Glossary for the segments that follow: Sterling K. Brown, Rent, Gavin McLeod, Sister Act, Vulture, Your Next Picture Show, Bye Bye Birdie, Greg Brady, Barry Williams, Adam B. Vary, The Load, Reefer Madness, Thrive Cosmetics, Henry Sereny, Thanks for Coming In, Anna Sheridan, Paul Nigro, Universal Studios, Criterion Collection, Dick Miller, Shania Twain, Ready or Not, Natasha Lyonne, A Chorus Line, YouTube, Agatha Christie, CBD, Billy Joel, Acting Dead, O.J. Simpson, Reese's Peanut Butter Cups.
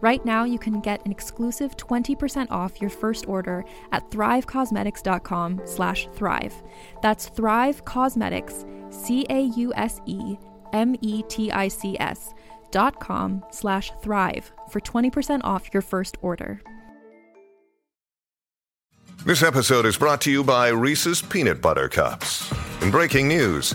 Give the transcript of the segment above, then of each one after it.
Right now, you can get an exclusive 20% off your first order at thrivecosmetics.com/thrive. That's Thrive Cosmetics, CAUSEMETICS.com/thrive for 20% off your first order. This episode is brought to you by Reese's Peanut Butter Cups. In breaking news,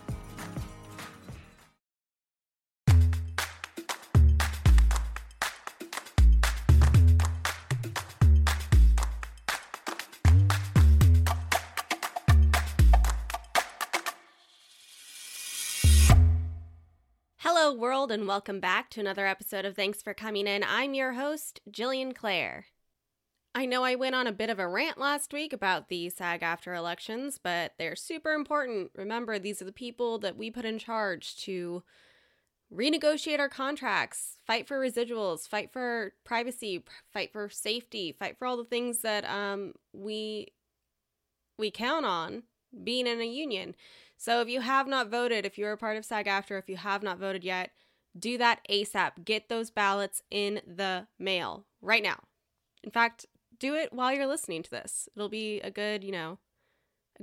World, and welcome back to another episode of Thanks for Coming In. I'm your host, Jillian Clare. I know I went on a bit of a rant last week about the SAG-AFTRA elections, but they're super important. Remember, these are the people that we put in charge to renegotiate our contracts, fight for residuals, fight for privacy, fight for safety, fight for all the things that we count on being in a union. So if you have not voted, if you're a part of SAG-AFTRA, if you have not voted yet, do that ASAP. Get those ballots in the mail right now. In fact, do it while you're listening to this. It'll be a good, a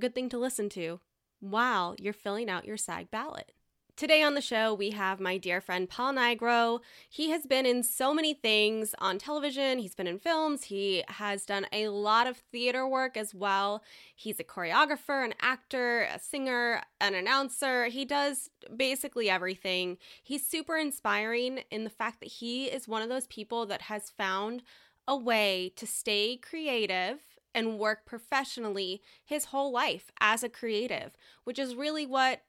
good thing to listen to while you're filling out your SAG ballot. Today on the show, we have my dear friend Paul Nigro. He has been in so many things on television. He's been in films. He has done a lot of theater work as well. He's a choreographer, an actor, a singer, an announcer. He does basically everything. He's super inspiring in the fact that he is one of those people that has found a way to stay creative and work professionally his whole life as a creative, which is really what,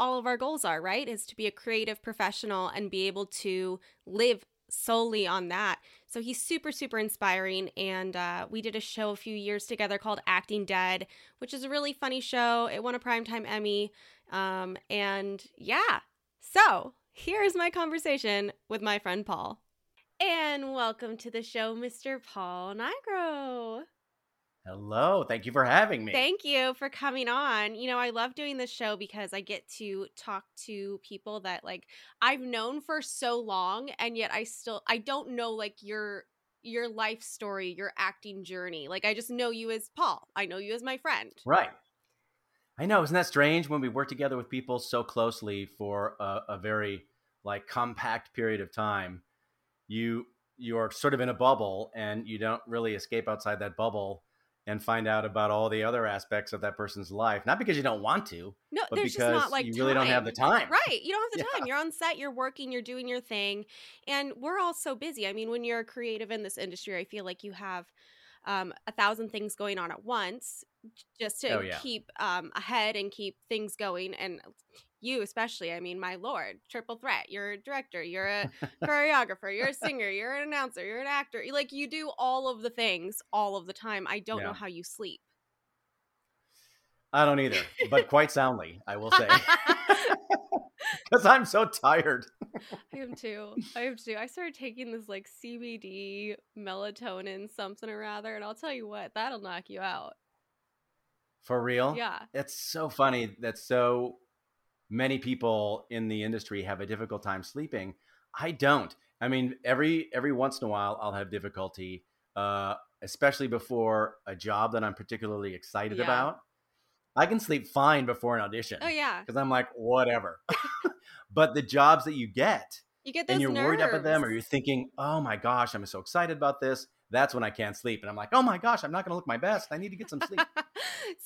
all of our goals are, right? Is to be a creative professional and be able to live solely on that. So he's super, super inspiring. And we did a show a few years together called Acting Dead, which is a really funny show. It won a Primetime Emmy. So here's my conversation with my friend Paul. And welcome to the show, Mr. Paul Nigro. Hello. Thank you for having me. Thank you for coming on. I love doing this show because I get to talk to people that I've known for so long, and yet I don't know your life story, your acting journey. I just know you as Paul. I know you as my friend. Right. I know. Isn't that strange when we work together with people so closely for a very compact period of time, you're sort of in a bubble and you don't really escape outside that bubble and find out about all the other aspects of that person's life. Not because you don't want to, but because just not you really don't have the time. Right. You don't have the time. You're on set, you're working, you're doing your thing. And we're all so busy. I mean, when you're a creative in this industry, I feel like you have 1,000 things going on at once just to keep ahead and keep things going. And you especially, I mean, my Lord, triple threat. You're a director, you're a choreographer, you're a singer, you're an announcer, you're an actor. You do all of the things all of the time. I don't know how you sleep. I don't either, but quite soundly, I will say. because I'm so tired. I am too. I started taking this like CBD melatonin something or rather, and I'll tell you what, that'll knock you out. For real? Yeah. It's so funny that so many people in the industry have a difficult time sleeping. I don't. I mean, every once in a while I'll have difficulty, especially before a job that I'm particularly excited about. I can sleep fine before an audition. Oh, yeah. Because I'm like, whatever. But the jobs that you get those and you're nerves. Worried up at them, or you're thinking, oh my gosh, I'm so excited about this. That's when I can't sleep. And I'm like, oh my gosh, I'm not going to look my best. I need to get some sleep.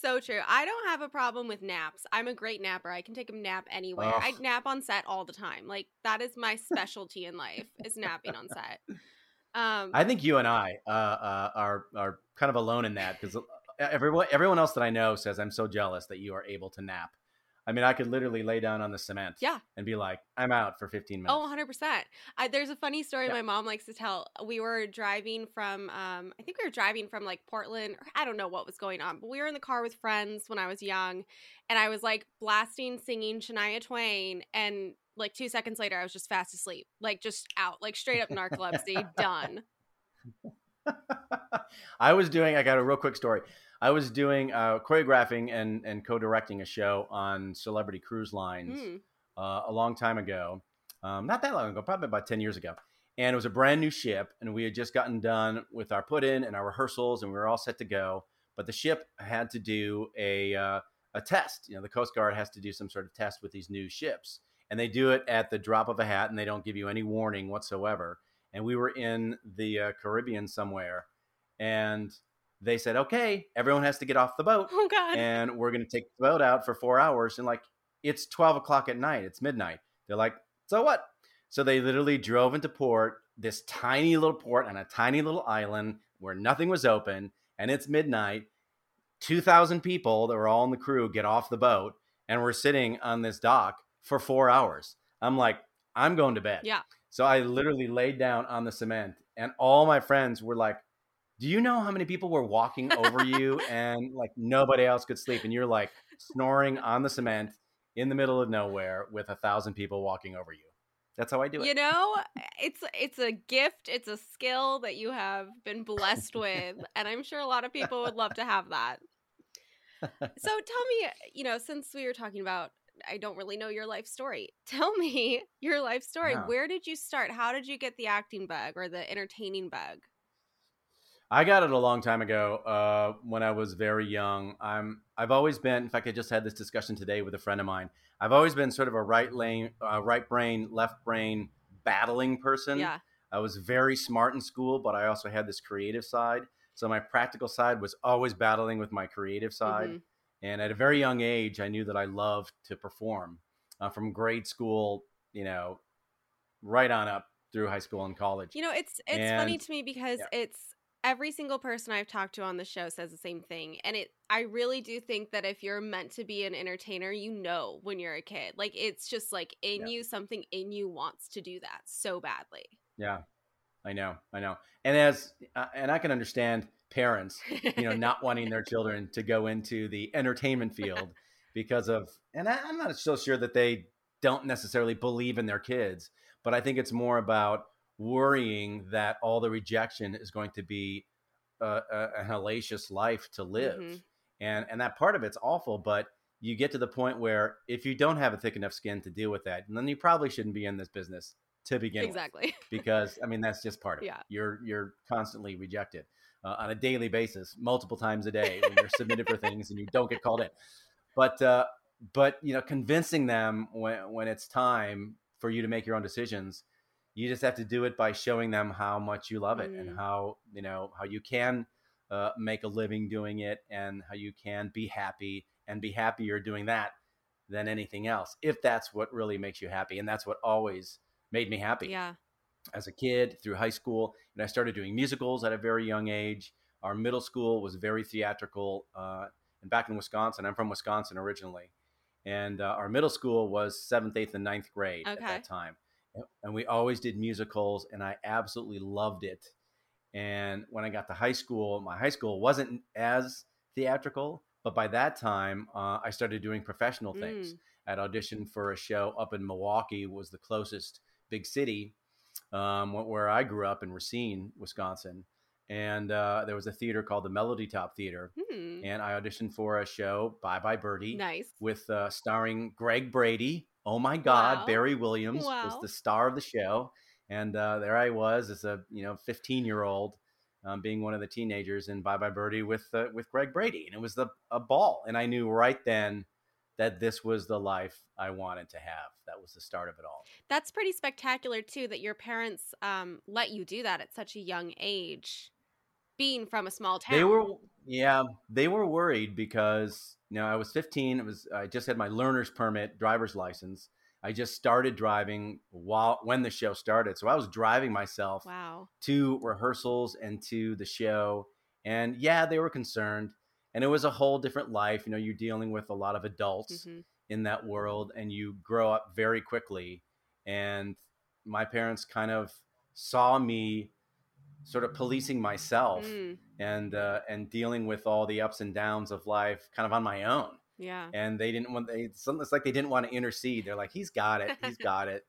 So true. I don't have a problem with naps. I'm a great napper. I can take a nap anywhere. Ugh. I nap on set all the time. Like, that is my specialty in life, is napping on set. I think you and I are kind of alone in that, because everyone else that I know says, I'm so jealous that you are able to nap. I mean, I could literally lay down on the cement and be like, I'm out for 15 minutes. Oh, 100%. There's a funny story my mom likes to tell. We were driving from, like Portland, or I don't know what was going on, but we were in the car with friends when I was young, and I was like singing Shania Twain, and like 2 seconds later, I was just fast asleep, like just out, like straight up narcolepsy, done. I got a real quick story. I was doing choreographing and co-directing a show on Celebrity Cruise Lines a long time ago. Not that long ago, probably about 10 years ago. And it was a brand new ship, and we had just gotten done with our put-in and our rehearsals, and we were all set to go. But the ship had to do a test. You know, the Coast Guard has to do some sort of test with these new ships. And they do it at the drop of a hat, and they don't give you any warning whatsoever. And we were in the Caribbean somewhere, and they said, okay, everyone has to get off the boat. Oh, God. And we're going to take the boat out for 4 hours. And like, it's 12 o'clock at night. It's midnight. They're like, so what? So they literally drove into port, this tiny little port on a tiny little island where nothing was open. And it's midnight. 2,000 people that were all in the crew get off the boat. And we're sitting on this dock for 4 hours. I'm like, I'm going to bed. Yeah. So I literally laid down on the cement, and all my friends were like, do you know how many people were walking over you and like nobody else could sleep? And you're like snoring on the cement in the middle of nowhere with 1,000 people walking over you. That's how I do it. You know, it's a gift. It's a skill that you have been blessed with. And I'm sure a lot of people would love to have that. So tell me, you know, since we were talking about, I don't really know your life story. Tell me your life story. Yeah. Where did you start? How did you get the acting bug or the entertaining bug? I got it a long time ago when I was very young. I've always been, in fact, I just had this discussion today with a friend of mine. I've always been sort of a right brain, left brain battling person. Yeah. I was very smart in school, but I also had this creative side. So my practical side was always battling with my creative side. Mm-hmm. And at a very young age, I knew that I loved to perform from grade school, you know, right on up through high school and college. You know, it's funny to me because it's, every single person I've talked to on the show says the same thing. And I really do think that if you're meant to be an entertainer, you know, when you're a kid, like it's just like in you, something in you wants to do that so badly. Yeah, I know. And I can understand parents, you know, not wanting their children to go into the entertainment field because of, and I'm not so sure that they don't necessarily believe in their kids, but I think it's more about worrying that all the rejection is going to be a hellacious life to live. Mm-hmm. And that part of it's awful, but you get to the point where if you don't have a thick enough skin to deal with that, then you probably shouldn't be in this business to begin with. Exactly. Because, I mean, that's just part of it. You're constantly rejected on a daily basis, multiple times a day when you're submitted for things and you don't get called in. But you know, convincing them when it's time for you to make your own decisions, you just have to do it by showing them how much you love it and how you can make a living doing it and how you can be happy and be happier doing that than anything else, if that's what really makes you happy. And that's what always made me happy. Yeah. As a kid through high school. And I started doing musicals at a very young age. Our middle school was very theatrical. And back in Wisconsin, I'm from Wisconsin originally. And our middle school was 7th, 8th, and 9th grade at that time. And we always did musicals, and I absolutely loved it. And when I got to high school, my high school wasn't as theatrical, but by that time, I started doing professional things. I'd auditioned for a show up in Milwaukee, was the closest big city where I grew up in Racine, Wisconsin. And there was a theater called the Melody Top Theater. Mm-hmm. And I auditioned for a show, Bye Bye Birdie, nice. With starring Greg Brady. Oh, my God. Wow. Barry Williams was the star of the show. And there I was as a 15-year-old being one of the teenagers in Bye Bye Birdie with Greg Brady. And it was a ball. And I knew right then that this was the life I wanted to have. That was the start of it all. That's pretty spectacular, too, that your parents let you do that at such a young age, being from a small town. They were worried because, I was 15. I just had my learner's permit, driver's license. I just started driving when the show started. So I was driving myself to rehearsals and to the show. And they were concerned. And it was a whole different life. You're dealing with a lot of adults mm-hmm. in that world, and you grow up very quickly. And my parents kind of saw me sort of policing myself and dealing with all the ups and downs of life kind of on my own. Yeah. And they didn't want, it's like they didn't want to intercede. They're like, he's got it. He's got it.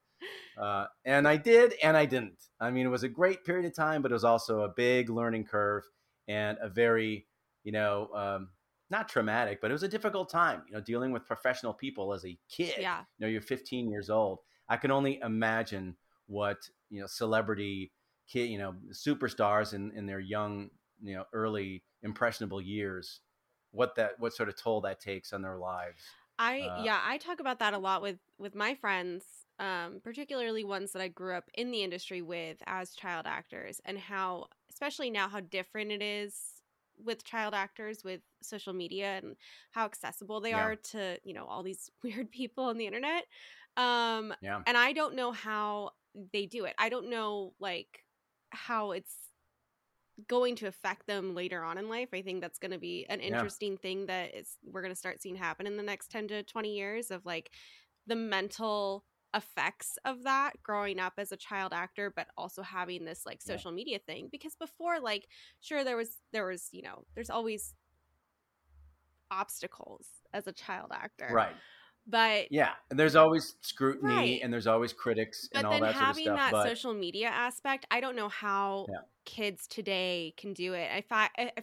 And I did, and I didn't. It was a great period of time, but it was also a big learning curve and a very, not traumatic, but it was a difficult time, dealing with professional people as a kid. Yeah. You're 15 years old. I can only imagine what, celebrity kid, superstars in their young, early impressionable years, what sort of toll that takes on their lives. I talk about that a lot with my friends, particularly ones that I grew up in the industry with as child actors, and how, especially now, how different it is with child actors with social media and how accessible they are to, all these weird people on the internet. And I don't know how they do it. I don't know how it's going to affect them later on in life. I think that's going to be an interesting thing that we're going to start seeing happen in the next 10 to 20 years of the mental effects of that, growing up as a child actor but also having this social media thing. Because before, sure, there was there's always obstacles as a child actor, right? But and there's always scrutiny, and there's always critics, but and all that sort of stuff. But then having that social media aspect, I don't know how kids today can do it. I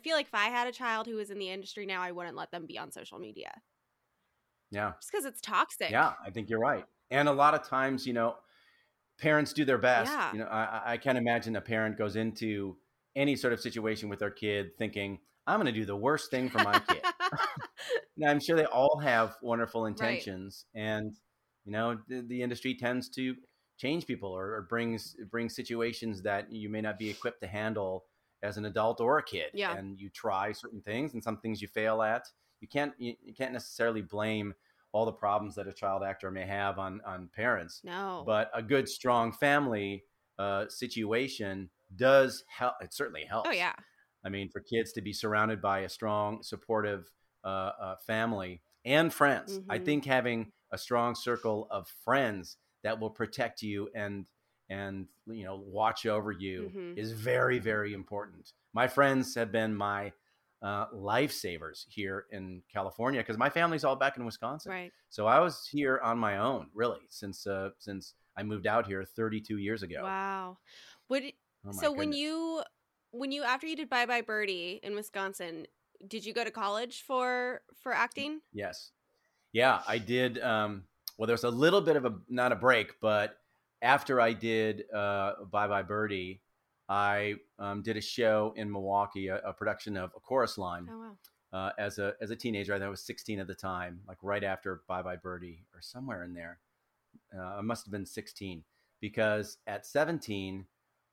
feel like if I had a child who was in the industry now, I wouldn't let them be on social media. Yeah, just because it's toxic. Yeah, I think you're right. And a lot of times, parents do their best. Yeah. I can't imagine a parent goes into any sort of situation with their kid thinking, I'm going to do the worst thing for my kid. Now, I'm sure they all have wonderful intentions. Right. And, the industry tends to change people or brings situations that you may not be equipped to handle as an adult or a kid. Yeah. And you try certain things, and some things you fail at. You can't necessarily blame all the problems that a child actor may have on parents. No. But a good, strong family situation does help. It certainly helps. Oh, yeah. For kids to be surrounded by a strong, supportive family and friends. Mm-hmm. I think having a strong circle of friends that will protect you and watch over you mm-hmm. is very, very important. My friends have been my lifesavers here in California because my family's all back in Wisconsin. Right. So I was here on my own really since I moved out here 32 years ago. Wow. Goodness. when you after you did Bye Bye Birdie in Wisconsin, did you go to college for acting? Yes. Yeah, I did. There was a little bit of not a break, but after I did Bye Bye Birdie, I did a show in Milwaukee, a production of A Chorus Line. Oh, wow. As a teenager. I think I was 16 at the time, right after Bye Bye Birdie or somewhere in there. I must have been 16 because at 17,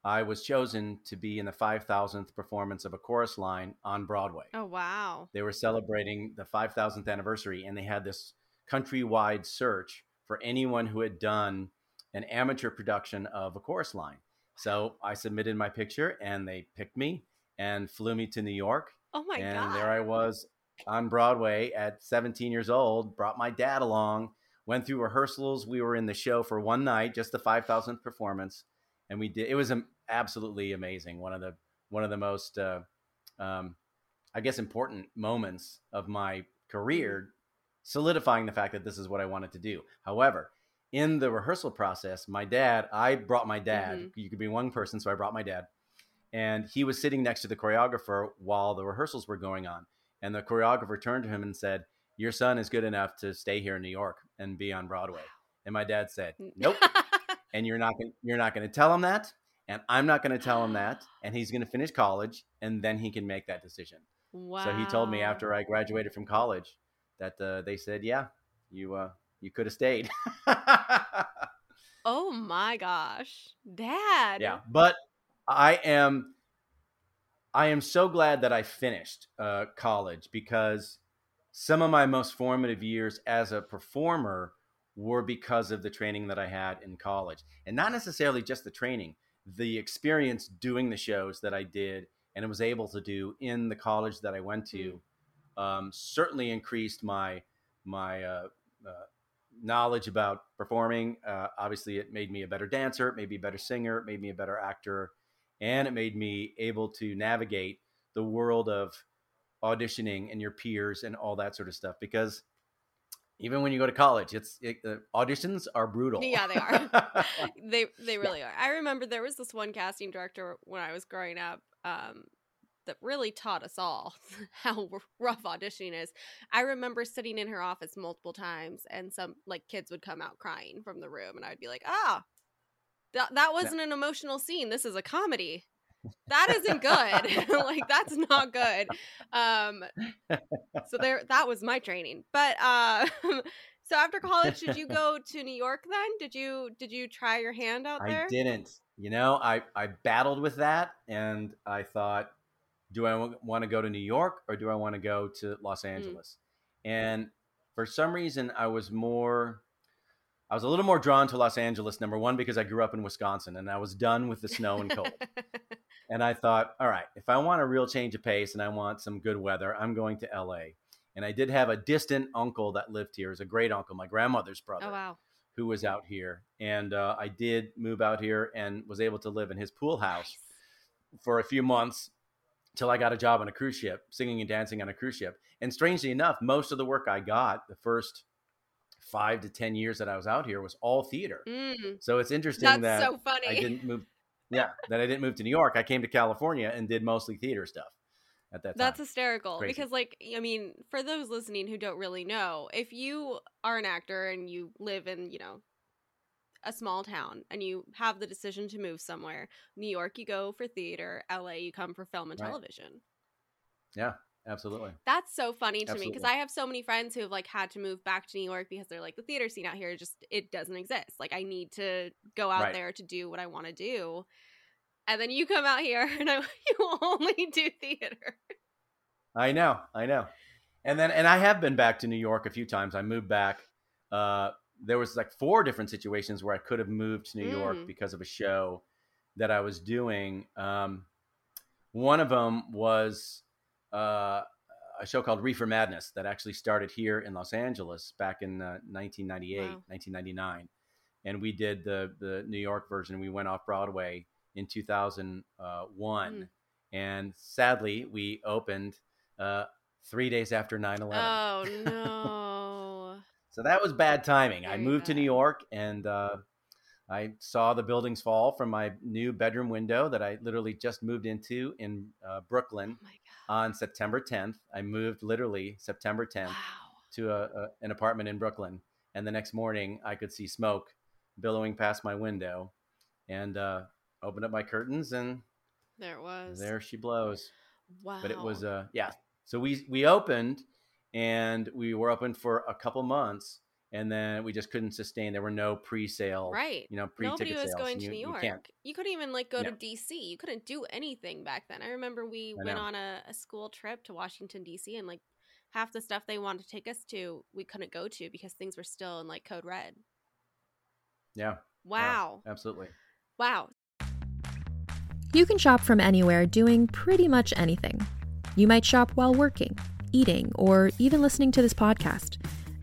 I was chosen to be in the 5,000th performance of A Chorus Line on Broadway. Oh, wow. They were celebrating the 5,000th anniversary, and they had this countrywide search for anyone who had done an amateur production of A Chorus Line. So I submitted my picture, and they picked me and flew me to New York. Oh, my God. And there I was on Broadway at 17 years old, brought my dad along, went through rehearsals. We were in the show for one night, just the 5,000th performance. And we did. It was absolutely amazing. One of the most, important moments of my career solidifying the fact that this is what I wanted to do. However, in the rehearsal process, I brought my dad. Mm-hmm. You could be one person, so I brought my dad. And he was sitting next to the choreographer while the rehearsals were going on. And the choreographer turned to him and said, your son is good enough to stay here in New York and be on Broadway. And my dad said, nope. And you're not going to tell him that. And I'm not going to tell him that. And he's going to finish college. And then he can make that decision. Wow. So he told me after I graduated from college that they said, yeah, you could have stayed. Oh, my gosh. Dad. Yeah. But I am so glad that I finished college, because some of my most formative years as a performer were because of the training that I had in college. And not necessarily just the training, the experience doing the shows that I did and was able to do in the college that I went to certainly increased my knowledge about performing. Obviously, it made me a better dancer, it made me a better singer, it made me a better actor, and it made me able to navigate the world of auditioning and your peers and all that sort of stuff. Because even when you go to college, auditions are brutal. Yeah, they are. They really are. I remember there was this one casting director when I was growing up that really taught us all how rough auditioning is. I remember sitting in her office multiple times, and some kids would come out crying from the room, and I'd be like, that wasn't an emotional scene. This is a comedy. That isn't good. That's not good. So that was my training. But so after college, did you go to New York then? Did you try your hand out there? I didn't. I battled with that, and I thought, do I want to go to New York or do I want to go to Los Angeles? Mm. And for some reason, I was a little more drawn to Los Angeles, number one, because I grew up in Wisconsin and I was done with the snow and cold. And I thought, all right, if I want a real change of pace and I want some good weather, I'm going to LA. And I did have a distant uncle that lived here. It was a great uncle, my grandmother's brother, who was out here. And I did move out here and was able to live in his pool house for a few months till I got a job on a cruise ship, singing and dancing on a cruise ship. And strangely enough, most of the work I got the first 5 to 10 years that I was out here was all theater. Mm. So it's interesting that so funny. I didn't move to New York. I came to California and did mostly theater stuff at that time. That's hysterical. Crazy. Because for those listening who don't really know, if you are an actor and you live in, a small town and you have the decision to move somewhere, New York, you go for theater, LA, you come for film and television. Yeah. Absolutely. That's so funny to me, because I have so many friends who have had to move back to New York because they're the theater scene out here it doesn't exist. I need to go out there to do what I want to do. And then you come out here and you only do theater. I know. And I have been back to New York a few times. I moved back. There was 4 different situations where I could have moved to New York because of a show that I was doing. One of them was a show called Reefer Madness that actually started here in Los Angeles back in 1998, 1999. And we did the New York version. We went off Broadway in 2001. Mm. And sadly, we opened 3 days after 9/11. Oh, no. So that was bad timing. Very I moved bad. To New York, and I saw the buildings fall from my new bedroom window that I literally just moved into in Brooklyn. Oh my God. On September 10th, I moved literally September 10th to an apartment in Brooklyn. And the next morning I could see smoke billowing past my window, and opened up my curtains, and there it was. There she blows. Wow. But it was, So we opened, and we were open for a couple months, and then we just couldn't sustain. There were no pre-sale, pre-ticket sales. Nobody was going to New York. You couldn't even go to DC. You couldn't do anything back then. I remember we went on a school trip to Washington, DC, and half the stuff they wanted to take us to, we couldn't go to because things were still in code red. Yeah. Wow. Yeah, absolutely. Wow. You can shop from anywhere doing pretty much anything. You might shop while working, eating, or even listening to this podcast.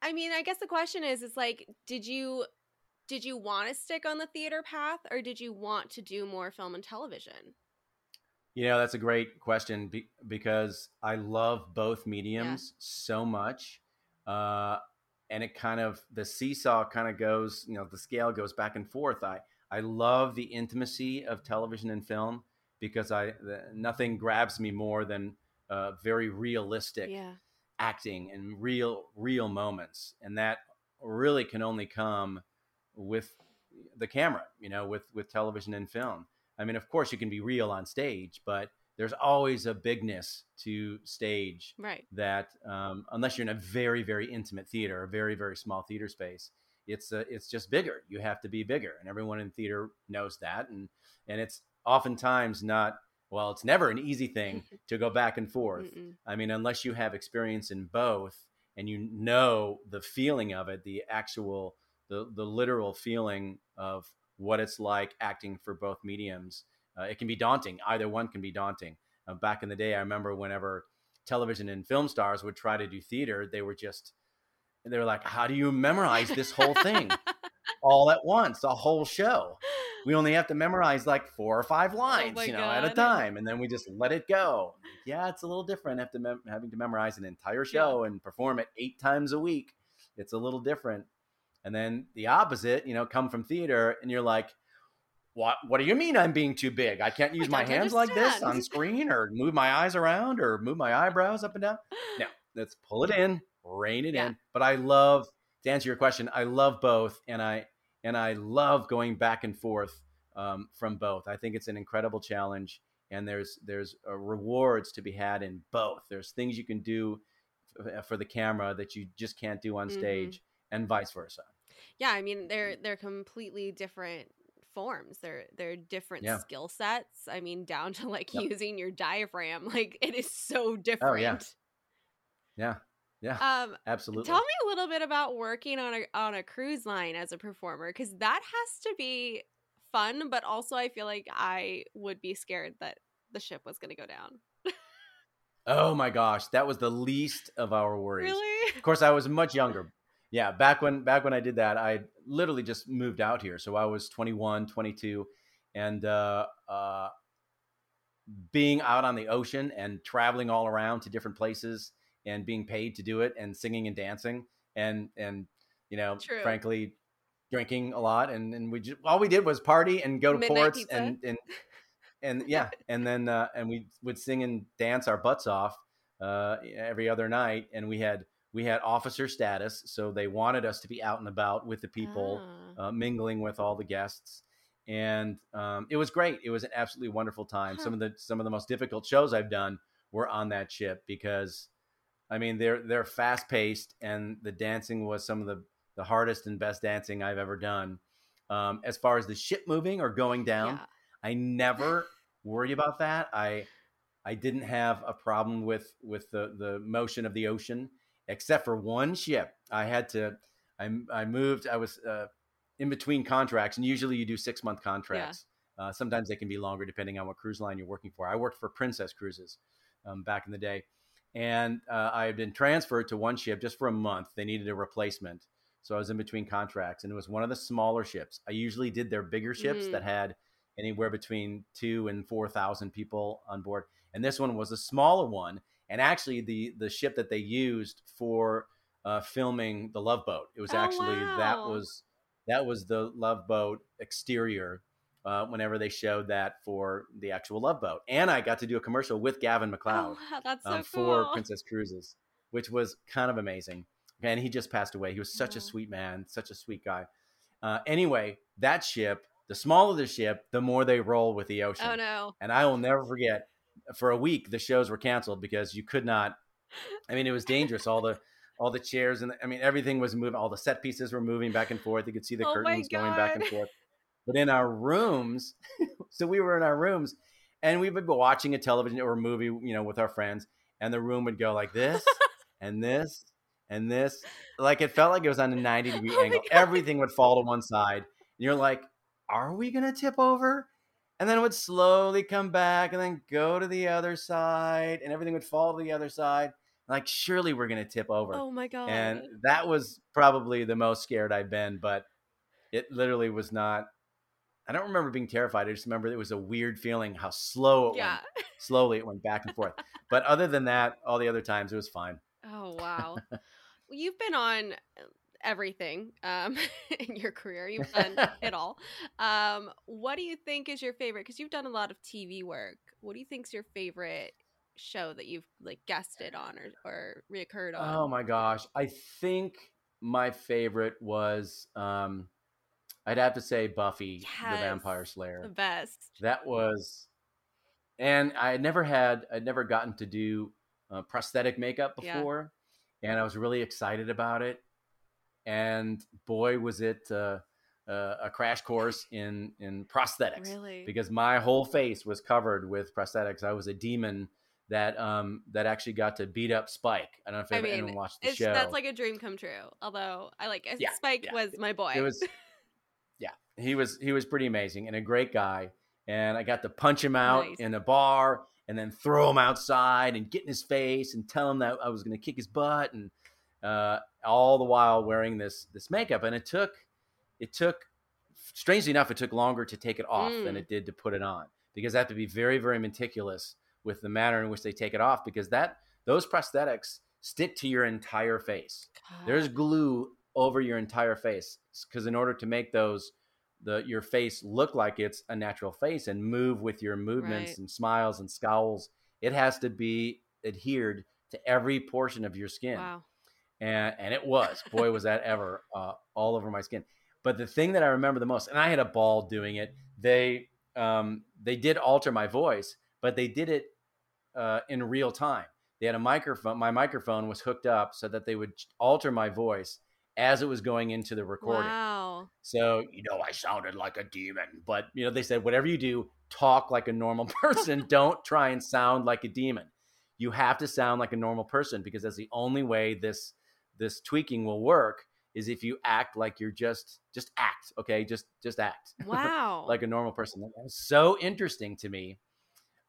I mean, I guess the question is, it's like, did you want to stick on the theater path, or did you want to do more film and television? You know, that's a great question because I love both mediums so much. And it kind of, the seesaw kind of goes, you know, the scale goes back and forth. I love the intimacy of television and film because nothing grabs me more than very realistic acting and real moments. And that really can only come with the camera, you know, with television and film. I mean, of course you can be real on stage, but there's always a bigness to stage, right? That, unless you're in a very, very intimate theater, a very, very small theater space, it's just bigger. You have to be bigger, and everyone in theater knows that. And it's oftentimes it's never an easy thing to go back and forth. Mm-mm. I mean, unless you have experience in both and you know the feeling of it, the actual, the literal feeling of what it's like acting for both mediums, it can be daunting. Either one can be daunting. Back in the day, I remember whenever television and film stars would try to do theater, they were like, how do you memorize this whole thing all at once, a whole show? We only have to memorize like 4 or 5 lines, at a time. And then we just let it go. Yeah, it's a little different after having to memorize an entire show and perform it 8 times a week. It's a little different. And then the opposite, you know, come from theater and you're like, what do you mean I'm being too big? I can't use my hands like this on screen or move my eyes around or move my eyebrows up and down. No, let's pull it in, rein it in. But I love, to answer your question, I love both. And I love going back and forth from both. I think it's an incredible challenge, and there's rewards to be had in both. There's things you can do for the camera that you just can't do on stage, and vice versa. Yeah, I mean they're completely different forms. They're different skill sets. I mean, down to like using your diaphragm, like it is so different. Oh, yeah. Yeah, absolutely. Tell me a little bit about working on a cruise line as a performer, because that has to be fun, but also I feel like I would be scared that the ship was going to go down. Oh my gosh, that was the least of our worries. Really? Of course, I was much younger. Yeah, back when I did that, I literally just moved out here, so I was 21, 22, and being out on the ocean and traveling all around to different places, and being paid to do it and singing and dancing and you know, true, frankly, drinking a lot. And we just, all we did was party and go to midnight ports pizza. And then we would sing and dance our butts off every other night. And we had officer status. So they wanted us to be out and about with the people, mingling with all the guests. And it was great. It was an absolutely wonderful time. Huh. Some of the most difficult shows I've done were on that ship because, I mean, they're fast paced, and the dancing was some of the hardest and best dancing I've ever done. As far as the ship moving or going down, I never worried about that. I didn't have a problem with the motion of the ocean, except for one ship. I moved. I was in between contracts, and usually you do 6-month contracts. Yeah. Sometimes they can be longer depending on what cruise line you're working for. I worked for Princess Cruises back in the day. And I had been transferred to one ship just for a month. They needed a replacement So I was in between contracts, and it was one of the smaller ships. I usually did their bigger ships that had anywhere between 2,000 and 4,000 people on board. And this one was a smaller one. And actually the ship that they used for filming The Love Boat, it was that was the Love Boat exterior whenever they showed that for the actual Love Boat. And I got to do a commercial with Gavin McLeod for Princess Cruises, which was kind of amazing. And he just passed away. He was such a sweet man, such a sweet guy. Anyway, that ship, the smaller the ship, the more they roll with the ocean. Oh, no. And I will never forget, for a week, the shows were canceled because you could not. I mean, it was dangerous. All the chairs and everything was moving. All the set pieces were moving back and forth. You could see the curtains going back and forth. But in our rooms, so we were in our rooms, and we would be watching a television or a movie, with our friends, and the room would go like this and this and this. Like, it felt like it was on a 90-degree angle. Everything would fall to one side. And you're like, are we going to tip over? And then it would slowly come back and then go to the other side, and everything would fall to the other side. Like, surely we're going to tip over. Oh, my God. And that was probably the most scared I've been, but it literally was not. I don't remember being terrified. I just remember it was a weird feeling how slow it went. Slowly it went back and forth. But other than that, all the other times it was fine. Oh, wow. Well, you've been on everything in your career. You've done it all. What do you think is your favorite? Because you've done a lot of TV work. What do you think is your favorite show that you've guested on or reoccurred on? Oh, my gosh. I think my favorite was... I'd have to say Buffy the Vampire Slayer. The best. That was, and I'd never gotten to do prosthetic makeup before, and I was really excited about it. And boy, was it a crash course in prosthetics. Really? Because my whole face was covered with prosthetics. I was a demon that actually got to beat up Spike. I don't know if anyone watched the show. That's like a dream come true. Although Spike was my boy. It was. Yeah, he was pretty amazing and a great guy. And I got to punch him out in a bar and then throw him outside and get in his face and tell him that I was going to kick his butt, and all the while wearing this makeup. And it took, strangely enough, it took longer to take it off than it did to put it on, because I have to be very, very meticulous with the manner in which they take it off, because those prosthetics stick to your entire face. God. There's glue over your entire face, because in order to make your face look like it's a natural face and move with your movements and smiles and scowls, it has to be adhered to every portion of your skin. Wow. And it was, boy, was that ever all over my skin. But the thing that I remember the most, and I had a ball doing it, they did alter my voice, but they did it in real time. They had a microphone. My microphone was hooked up so that they would alter my voice as it was going into the recording. Wow. So, I sounded like a demon, but they said, whatever you do, talk like a normal person. Don't try and sound like a demon. You have to sound like a normal person, because that's the only way this tweaking will work, is if you act like you're just act. Okay. Just act. Wow. Like a normal person. That was so interesting to me.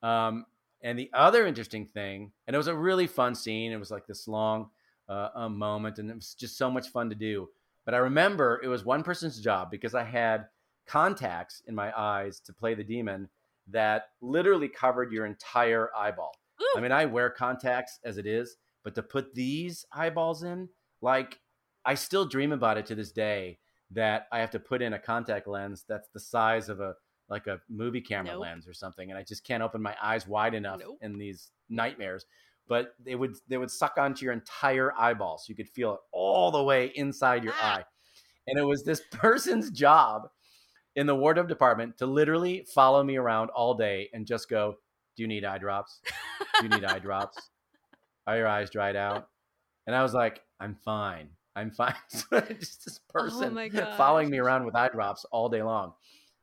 And the other interesting thing, and it was a really fun scene. It was like this long, a moment, and it was just so much fun to do. But I remember it was one person's job, because I had contacts in my eyes to play the demon that literally covered your entire eyeball. Ooh. I mean, I wear contacts as it is, but to put these eyeballs in, I still dream about it to this day, that I have to put in a contact lens that's the size of a movie camera lens or something, and I just can't open my eyes wide enough in these nightmares. But they would suck onto your entire eyeball, so you could feel it all the way inside your eye. And it was this person's job in the wardrobe department to literally follow me around all day and just go, do you need eye drops? Do you need eye drops? Are your eyes dried out? And I was like, I'm fine. So just this person following me around with eye drops all day long.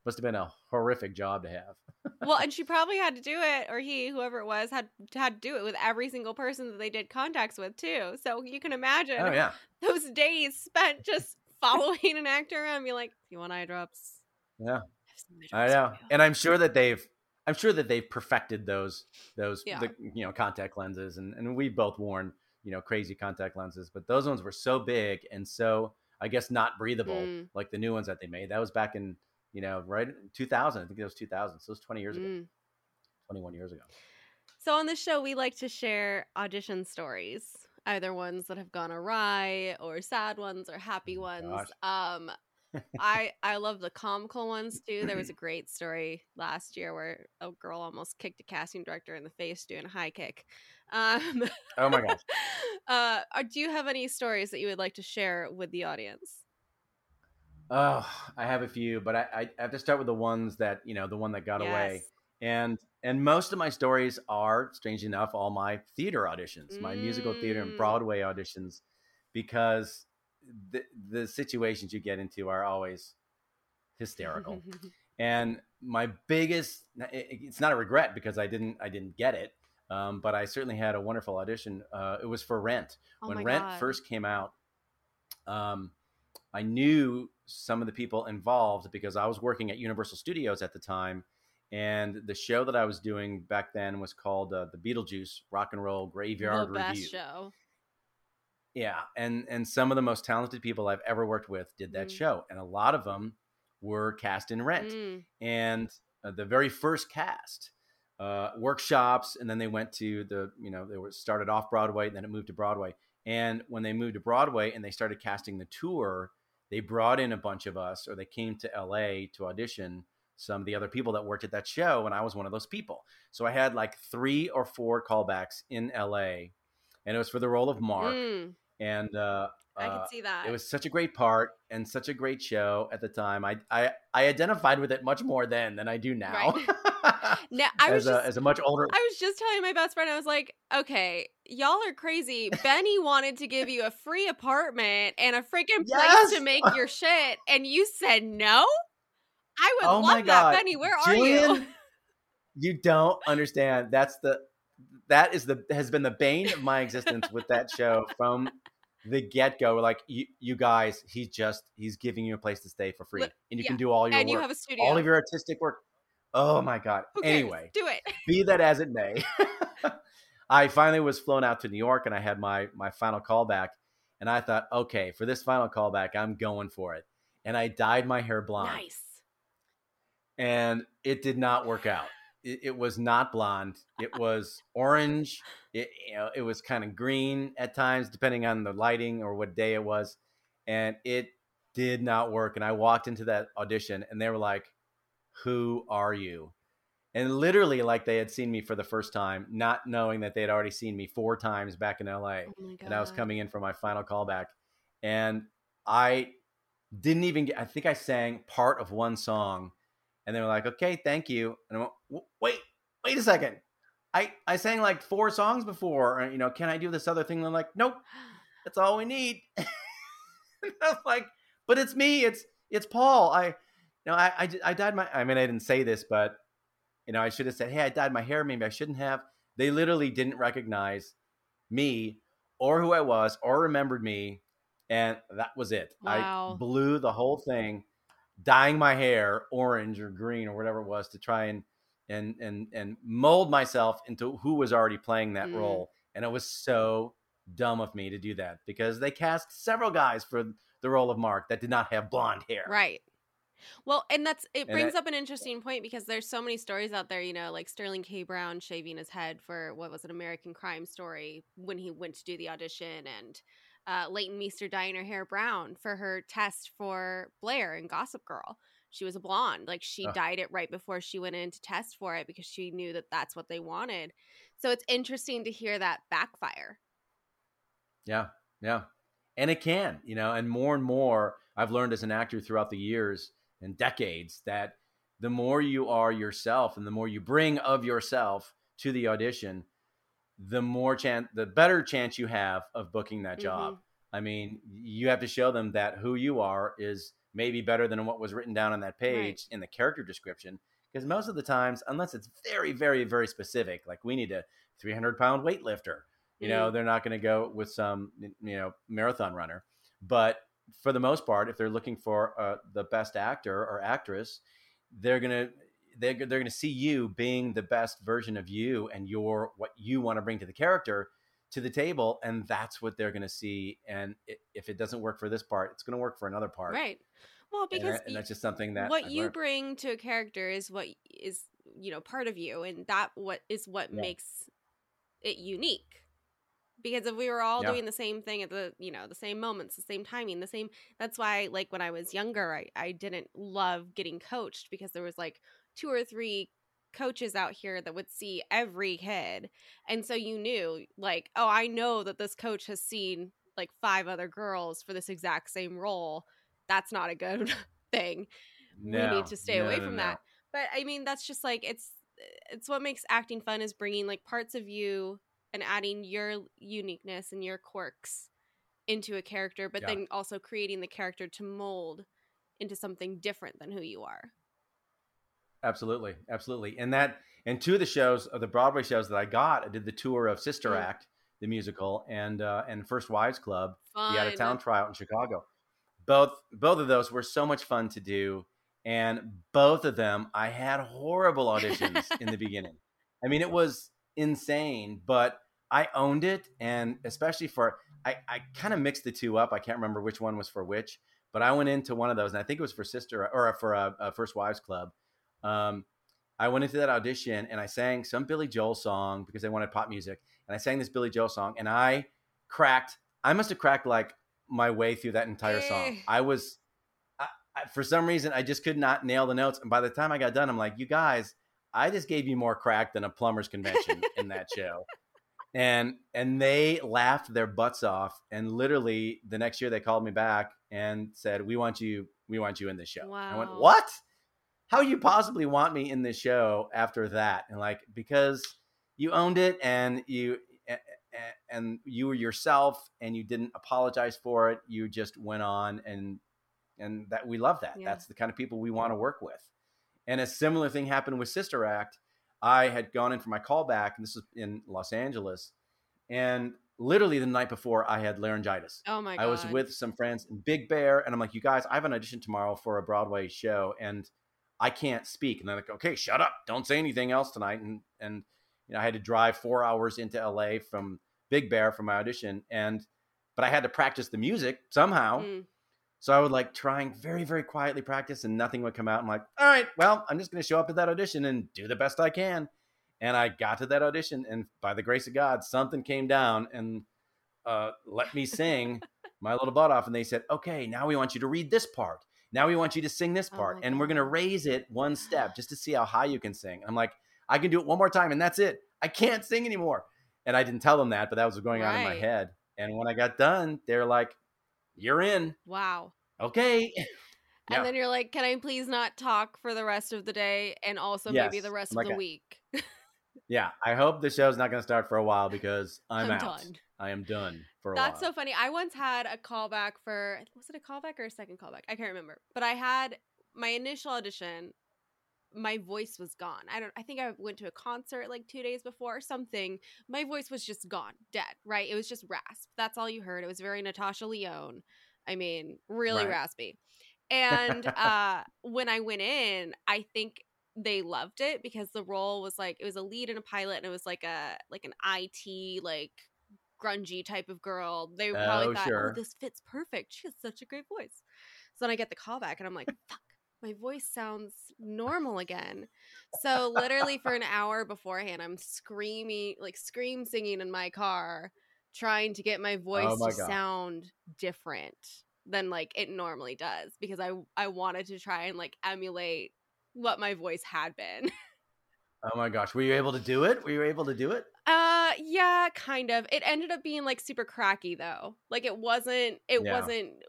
Must have been a horrific job to have. Well, and she probably had to do it, or he, whoever it was, had to do it with every single person that they did contacts with too. So you can imagine those days spent just following an actor around and be like, you want eye drops? Yeah. I know. And I'm sure that they've perfected those contact lenses, and we've both worn, crazy contact lenses, but those ones were so big and so I guess Not Breathable, like the new ones that they made. That was back in, you know, right 2000. I think it was 2000. So it was 20 years ago, 21 years ago. So on this show, we like to share audition stories, either ones that have gone awry or sad ones or happy ones. I love the comical ones too. There was a great story last year where a girl almost kicked a casting director in the face doing a high kick. Oh my gosh. Do you have any stories that you would like to share with the audience? Oh, I have a few, but I have to start with the ones that, you know, the one that got away. And most of my stories are, strangely enough, all my theater auditions, my musical theater and Broadway auditions, because the situations you get into are always hysterical. And my biggest, it's not a regret because I didn't get it. But I certainly had a wonderful audition. It was for Rent. When Rent first came out, I knew some of the people involved because I was working at Universal Studios at the time. And the show that I was doing back then was called The Beetlejuice Rock and Roll Graveyard Review. Best show. Yeah. And some of the most talented people I've ever worked with did that show. And a lot of them were cast in Rent. And the very first cast, workshops, and then they went to the, you know, they were started off Broadway and then it moved to Broadway. And when they moved to Broadway and they started casting the tour, they brought in a bunch of us, or they came to LA to audition some of the other people that worked at that show, and I was one of those people. So I had like 3 or 4 callbacks in LA, and it was for the role of Mark. And I could see that. It was such a great part and such a great show at the time. I identified with it much more then than I do now. Right. Now as a much older. I was just telling my best friend, I was like, okay, y'all are crazy. Benny wanted to give you a free apartment and a freaking place to make your shit, and you said no? I would love that, Benny. Where are Jillian, you? You don't understand. That has been the bane of my existence with that show from the get-go. We're like, you guys, he's giving you a place to stay for free, and you can do all your work. You have a studio, all of your artistic work. Oh my God. Okay, anyway, do it. Be that as it may, I finally was flown out to New York, and I had my final callback, and I thought, okay, for this final callback, I'm going for it, and I dyed my hair blonde. Nice. And it did not work out. It was not blonde. It was orange. It was kind of green at times, depending on the lighting or what day it was. And it did not work. And I walked into that audition, and they were like, "Who are you?" And literally, like they had seen me for the first time, not knowing that they had already seen me 4 times back in LA. Oh my God. And I was coming in for my final callback, and I didn't even get. I think I sang part of one song. And they were like, "Okay, thank you." And I went, wait a second. I sang like 4 songs before. You know, can I do this other thing? And they're like, "Nope, that's all we need." I was like, but it's me. It's Paul. I dyed my, I mean, I didn't say this, but, you know, I should have said, "Hey, I dyed my hair. Maybe I shouldn't have." They literally didn't recognize me or who I was or remembered me. And that was it. Wow. I blew the whole thing, dyeing my hair orange or green or whatever it was to try and mold myself into who was already playing that role. And it was so dumb of me to do that because they cast several guys for the role of Mark that did not have blonde hair. Right. Well, and it brings up an interesting point because there's so many stories out there, you know, like Sterling K. Brown shaving his head for what was an American Crime Story when he went to do the audition, and Leighton Meester dyeing her hair brown for her test for Blair in Gossip Girl. She was a blonde. Like, she dyed it right before she went in to test for it because she knew that that's what they wanted. So it's interesting to hear that backfire. Yeah, yeah. And it can, you know, and more I've learned as an actor throughout the years and decades that the more you are yourself and the more you bring of yourself to the audition, the better chance you have of booking that job. I mean, you have to show them that who you are is maybe better than what was written down on that page in the character description. Because most of the times, unless it's very, very, very specific, like we need a 300-pound weightlifter, you know, they're not going to go with some, you know, marathon runner. But for the most part, if they're looking for the best actor or actress, they're going to see you being the best version of you and what you want to bring to the character to the table, and that's what they're going to see. And if it doesn't work for this part, it's going to work for another part. Right. Well, because and that's just something that what you bring to a character is what is, you know, part of you. And that what is what makes it unique. Because if we were all doing the same thing at the, you know, the same moments, the same timing, the same, that's why, like, when I was younger, I didn't love getting coached, because there was like 2 or 3 coaches out here that would see every kid. And so you knew, like, oh, I know that this coach has seen like 5 other girls for this exact same role. That's not a good thing. No, we need to stay away from that. But I mean, that's just like, it's what makes acting fun, is bringing like parts of you and adding your uniqueness and your quirks into a character, but then also creating the character to mold into something different than who you are. Absolutely. Absolutely. And two of the shows, of the Broadway shows that I got, I did the tour of Sister Act, the musical, and First Wives Club, the out-of-town tryout in Chicago. Both of those were so much fun to do. And both of them, I had horrible auditions in the beginning. I mean, it was insane, but I owned it. And especially for, I kind of mixed the two up. I can't remember which one was for which, but I went into one of those, and I think it was for First Wives Club. I went into that audition and I sang some Billy Joel song because they wanted pop music, and I sang this Billy Joel song, and I must've cracked like my way through that entire song. I for some reason, I just could not nail the notes. And by the time I got done, I'm like, you guys, I just gave you more crack than a plumber's convention in that show. And they laughed their butts off. And literally the next year they called me back and said, we want you in this show. Wow. And I went, what? How you possibly want me in this show after that? And like, because you owned it and you were yourself and you didn't apologize for it. You just went on and that we love that. Yeah. That's the kind of people we want to work with. And a similar thing happened with Sister Act. I had gone in for my callback, and this was in Los Angeles. And literally the night before, I had laryngitis. Oh my God. I was with some friends in Big Bear, and I'm like, you guys, I have an audition tomorrow for a Broadway show, and I can't speak. And they're like, okay, shut up. Don't say anything else tonight. And you know, I had to drive 4 hours into LA from Big Bear for my audition. But I had to practice the music somehow. Mm. So I would like trying very, very quietly practice, and nothing would come out. I'm like, all right, well, I'm just going to show up at that audition and do the best I can. And I got to that audition, and by the grace of God, something came down and let me sing my little butt off. And they said, okay, now we want you to read this part. Now we want you to sing this part, and we're going to raise it one step just to see how high you can sing. I'm like, I can do it one more time, and that's it. I can't sing anymore. And I didn't tell them that, but that was going on in my head. And when I got done, they're like, you're in. Wow. Okay. And then you're like, can I please not talk for the rest of the day, and also maybe the rest of the week? I hope the show's not going to start for a while, because I'm out. Done. I am done for a while. That's so funny. I once had a callback for, was it a callback or a second callback? I can't remember. But I had my initial audition, my voice was gone. I think I went to a concert like 2 days before or something. My voice was just gone, dead, right? It was just rasp. That's all you heard. It was very Natasha Lyonne. I mean, really raspy. And when I went in, I think they loved it, because the role was like, it was a lead in a pilot, and it was like an IT, like, grungy type of girl. They probably thought, this fits perfect. She has such a great voice. So then I get the call back, and I'm like, fuck, my voice sounds normal again. So literally for an hour beforehand, I'm screaming, like scream singing in my car, trying to get my voice to sound different than like it normally does, because I wanted to try and like emulate what my voice had been. Oh my gosh. Were you able to do it? Yeah, kind of. It ended up being like super cracky though. Like it wasn't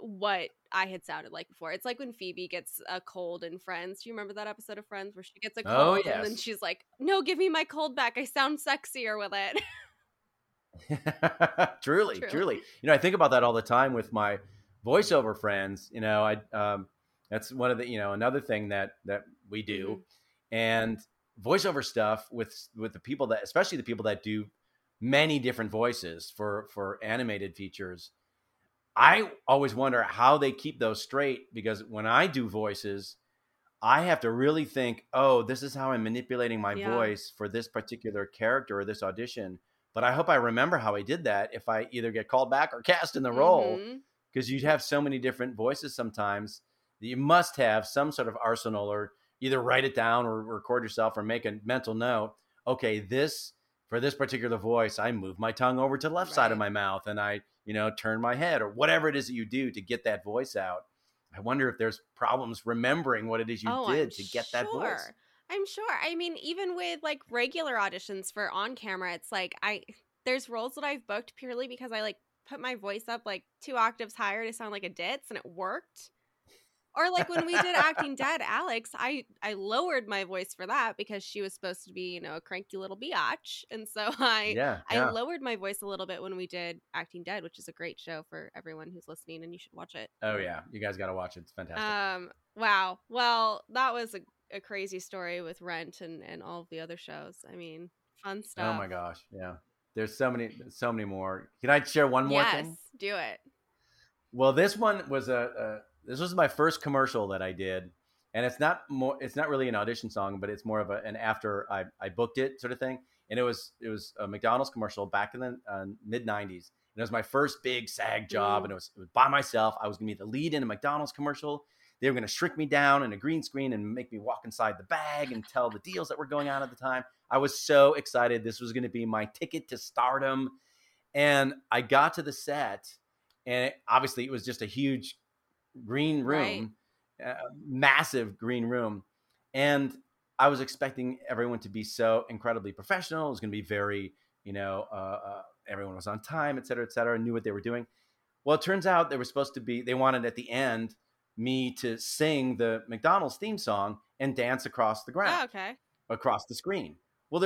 what I had sounded like before. It's like when Phoebe gets a cold in Friends. Do you remember that episode of Friends where she gets a cold and then she's like, no, give me my cold back. I sound sexier with it. Truly. You know, I think about that all the time with my voiceover friends. You know, that's one of the, you know, another thing that we do. Mm-hmm. And voiceover stuff with the people that, especially the people that do many different voices for animated features, I always wonder how they keep those straight, because when I do voices, I have to really think, oh, this is how I'm manipulating my voice for this particular character or this audition But I hope I remember how I did that if I either get called back or cast in the role, because you'd have so many different voices sometimes that you must have some sort of arsenal, or either write it down or record yourself or make a mental note. Okay, this, for this particular voice, I move my tongue over to the left side of my mouth and I, you know, turn my head, or whatever it is that you do to get that voice out. I wonder if there's problems remembering what it is you did to get that voice. I'm sure. I mean, even with like regular auditions for on camera, it's like there's roles that I've booked purely because I like put my voice up like 2 octaves higher to sound like a ditz, and it worked. Or like when we did Acting Dead, Alex, I lowered my voice for that because she was supposed to be, you know, a cranky little biatch. And so I lowered my voice a little bit when we did Acting Dead, which is a great show for everyone who's listening, and you should watch it. Oh yeah. You guys got to watch it. It's fantastic. Wow. Well, that was a crazy story with Rent and all of the other shows. I mean, fun stuff. Oh my gosh. Yeah. There's so many more. Can I share one more thing? Yes, do it. Well, this one was this was my first commercial that I did, and it's not really an audition song, but it's more of an after I booked it sort of thing. And it was a McDonald's commercial back in the mid 90s. And it was my first big SAG job, and it was by myself. I was going to be the lead in a McDonald's commercial. They were going to shrink me down in a green screen and make me walk inside the bag and tell the deals that were going on at the time. I was so excited. This was going to be my ticket to stardom. And I got to the set, and it was just a huge green room, massive green room. And I was expecting everyone to be so incredibly professional. It was going to be very, everyone was on time, et cetera, and knew what they were doing. Well, it turns out they wanted at the end me to sing the McDonald's theme song and dance across the ground, across the screen. Well,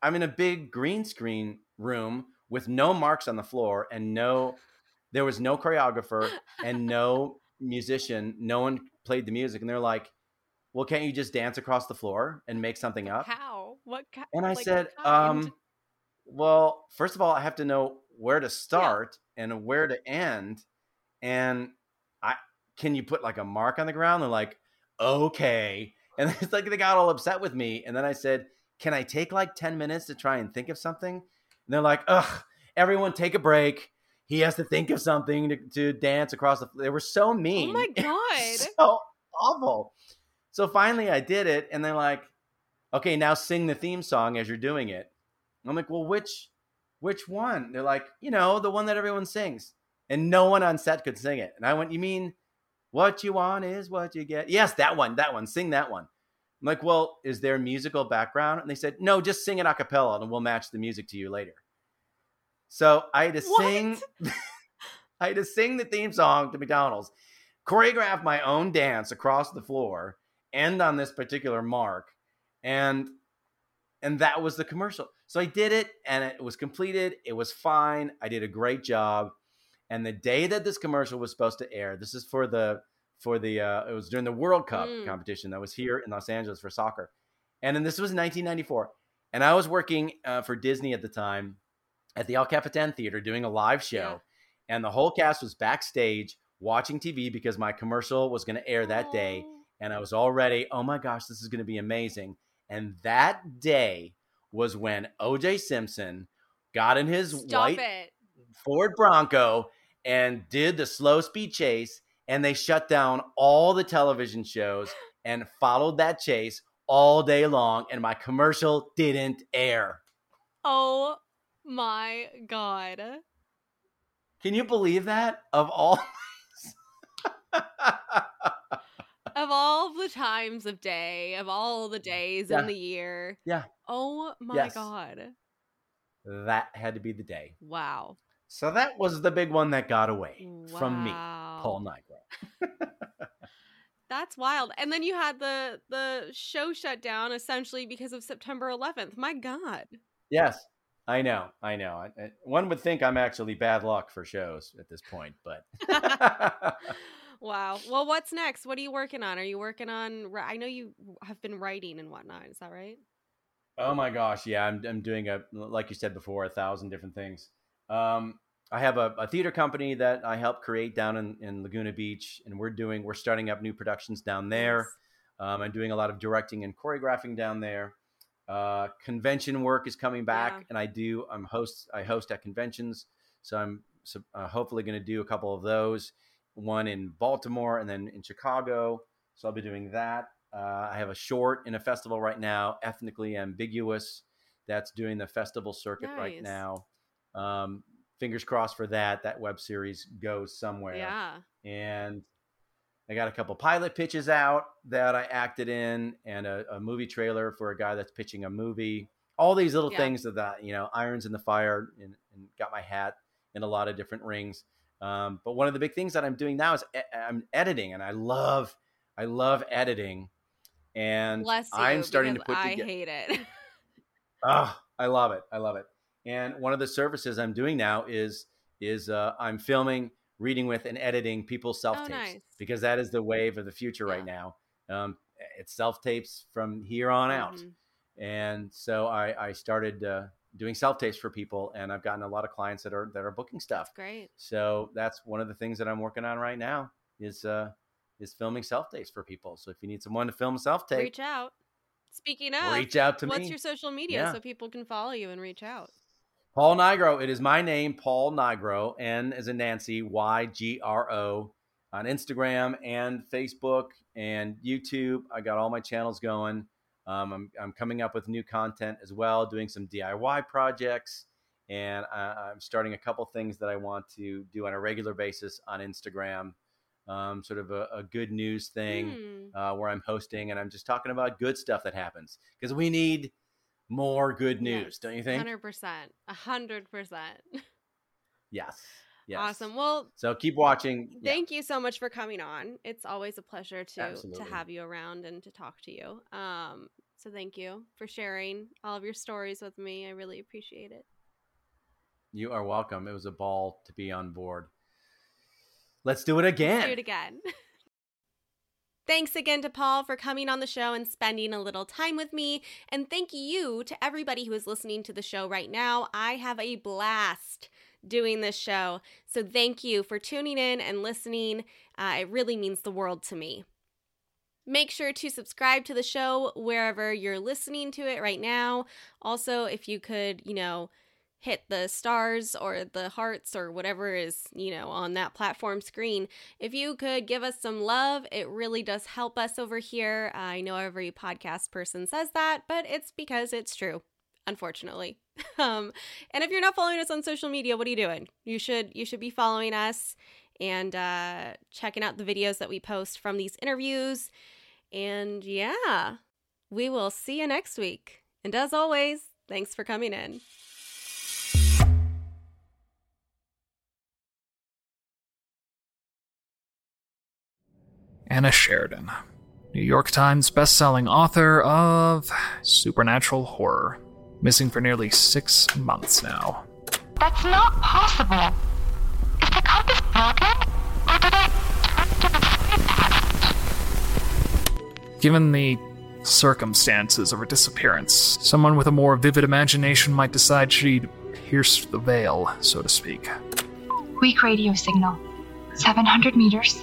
I'm in a big green screen room with no marks on the floor, and there was no choreographer and no musician. No one played the music. And they're like, well, can't you just dance across the floor and make something up? How? What kind? And I said, well, first of all, I have to know where to start and where to end. And can you put like a mark on the ground? They're like, okay. And it's like, they got all upset with me. And then I said, can I take like 10 minutes to try and think of something? And they're like, ugh, everyone take a break. He has to think of something to dance across they were so mean. Oh my God. So awful. So finally I did it, and they're like, okay, now sing the theme song as you're doing it. And I'm like, well, which one? They're like, the one that everyone sings. And no one on set could sing it. And I went, you mean what you want is what you get? Yes, that one, sing that one. I'm like, well, is there musical background? And they said, no, just sing it a cappella and we'll match the music to you later. So I had to sing the theme song to McDonald's, choreograph my own dance across the floor, end on this particular mark, and that was the commercial. So I did it, and it was completed. It was fine. I did a great job. And the day that this commercial was supposed to air, this is it was during the World Cup competition that was here in Los Angeles for soccer, and then this was 1994, and I was working for Disney at the time, at the El Capitan Theater, doing a live show. Yeah. And the whole cast was backstage watching TV because my commercial was going to air that day. And I was already, oh my gosh, this is going to be amazing. And that day was when O.J. Simpson got in his Ford Bronco and did the slow speed chase. And they shut down all the television shows and followed that chase all day long. And my commercial didn't air. Oh my God. Can you believe that? Of all the times of day, of all the days in the year. Yeah. Oh my God. That had to be the day. Wow. So that was the big one that got away from me, Paul Nigro. That's wild. And then you had the show shut down essentially because of September 11th. My God. Yes. I know. One would think I'm actually bad luck for shows at this point, but. Wow. Well, what's next? What are you working on? Are you working on, I know you have been writing and whatnot. Is that right? Oh my gosh. Yeah. I'm doing like you said before, 1,000 different things. I have a theater company that I help create down in Laguna Beach, and we're starting up new productions down there. I'm doing a lot of directing and choreographing down there. Convention work is coming back, and I host at conventions. So I'm hopefully going to do a couple of those, one in Baltimore and then in Chicago. So I'll be doing that. I have a short in a festival right now, Ethnically Ambiguous, that's doing the festival circuit right now. Fingers crossed for that. That web series goes somewhere. Yeah. And I got a couple pilot pitches out that I acted in, and a movie trailer for a guy that's pitching a movie. All these little things that, you know, irons in the fire, and got my hat in a lot of different rings. But one of the big things that I'm doing now is I'm editing, and I love editing. And bless you, I'm starting to put together. I hate it. Oh, I love it. And one of the services I'm doing now is I'm filming, reading with, and editing people's self-tapes, because that is the wave of the future right now. It's self-tapes from here on out. And so I started doing self-tapes for people, and I've gotten a lot of clients that are booking stuff. That's great. So that's one of the things that I'm working on right now is filming self-tapes for people. So if you need someone to film a self-tape, reach out. Speaking of, reach out to me. What's your social media so people can follow you and reach out? Paul Nigro. It is my name, Paul Nigro, N as in Nancy, Y-G-R-O, on Instagram and Facebook and YouTube. I got all my channels going. I'm coming up with new content as well, doing some DIY projects. And I'm starting a couple things that I want to do on a regular basis on Instagram. Sort of a good news thing where I'm hosting, and I'm just talking about good stuff that happens, because we need more good news, don't you think? 100%. Yes. Awesome. Well, so keep watching. Thank you so much for coming on. It's always a pleasure to have you around and to talk to you. So thank you for sharing all of your stories with me. I really appreciate it. You are welcome. It was a ball to be on board. Let's do it again. Thanks again to Paul for coming on the show and spending a little time with me. And thank you to everybody who is listening to the show right now. I have a blast doing this show. So thank you for tuning in and listening. It really means the world to me. Make sure to subscribe to the show wherever you're listening to it right now. Also, if you could, hit the stars or the hearts or whatever is, on that platform screen. If you could give us some love, it really does help us over here. I know every podcast person says that, but it's because it's true, unfortunately. And if you're not following us on social media, what are you doing? You should be following us and checking out the videos that we post from these interviews. And we will see you next week. And as always, thanks for coming in. Anna Sheridan, New York Times bestselling author of supernatural horror, missing for nearly 6 months now. That's not possible. Is the compass broken, or did I turn to the same path? Given the circumstances of her disappearance, someone with a more vivid imagination might decide she'd pierced the veil, so to speak. Weak radio signal. 700 meters.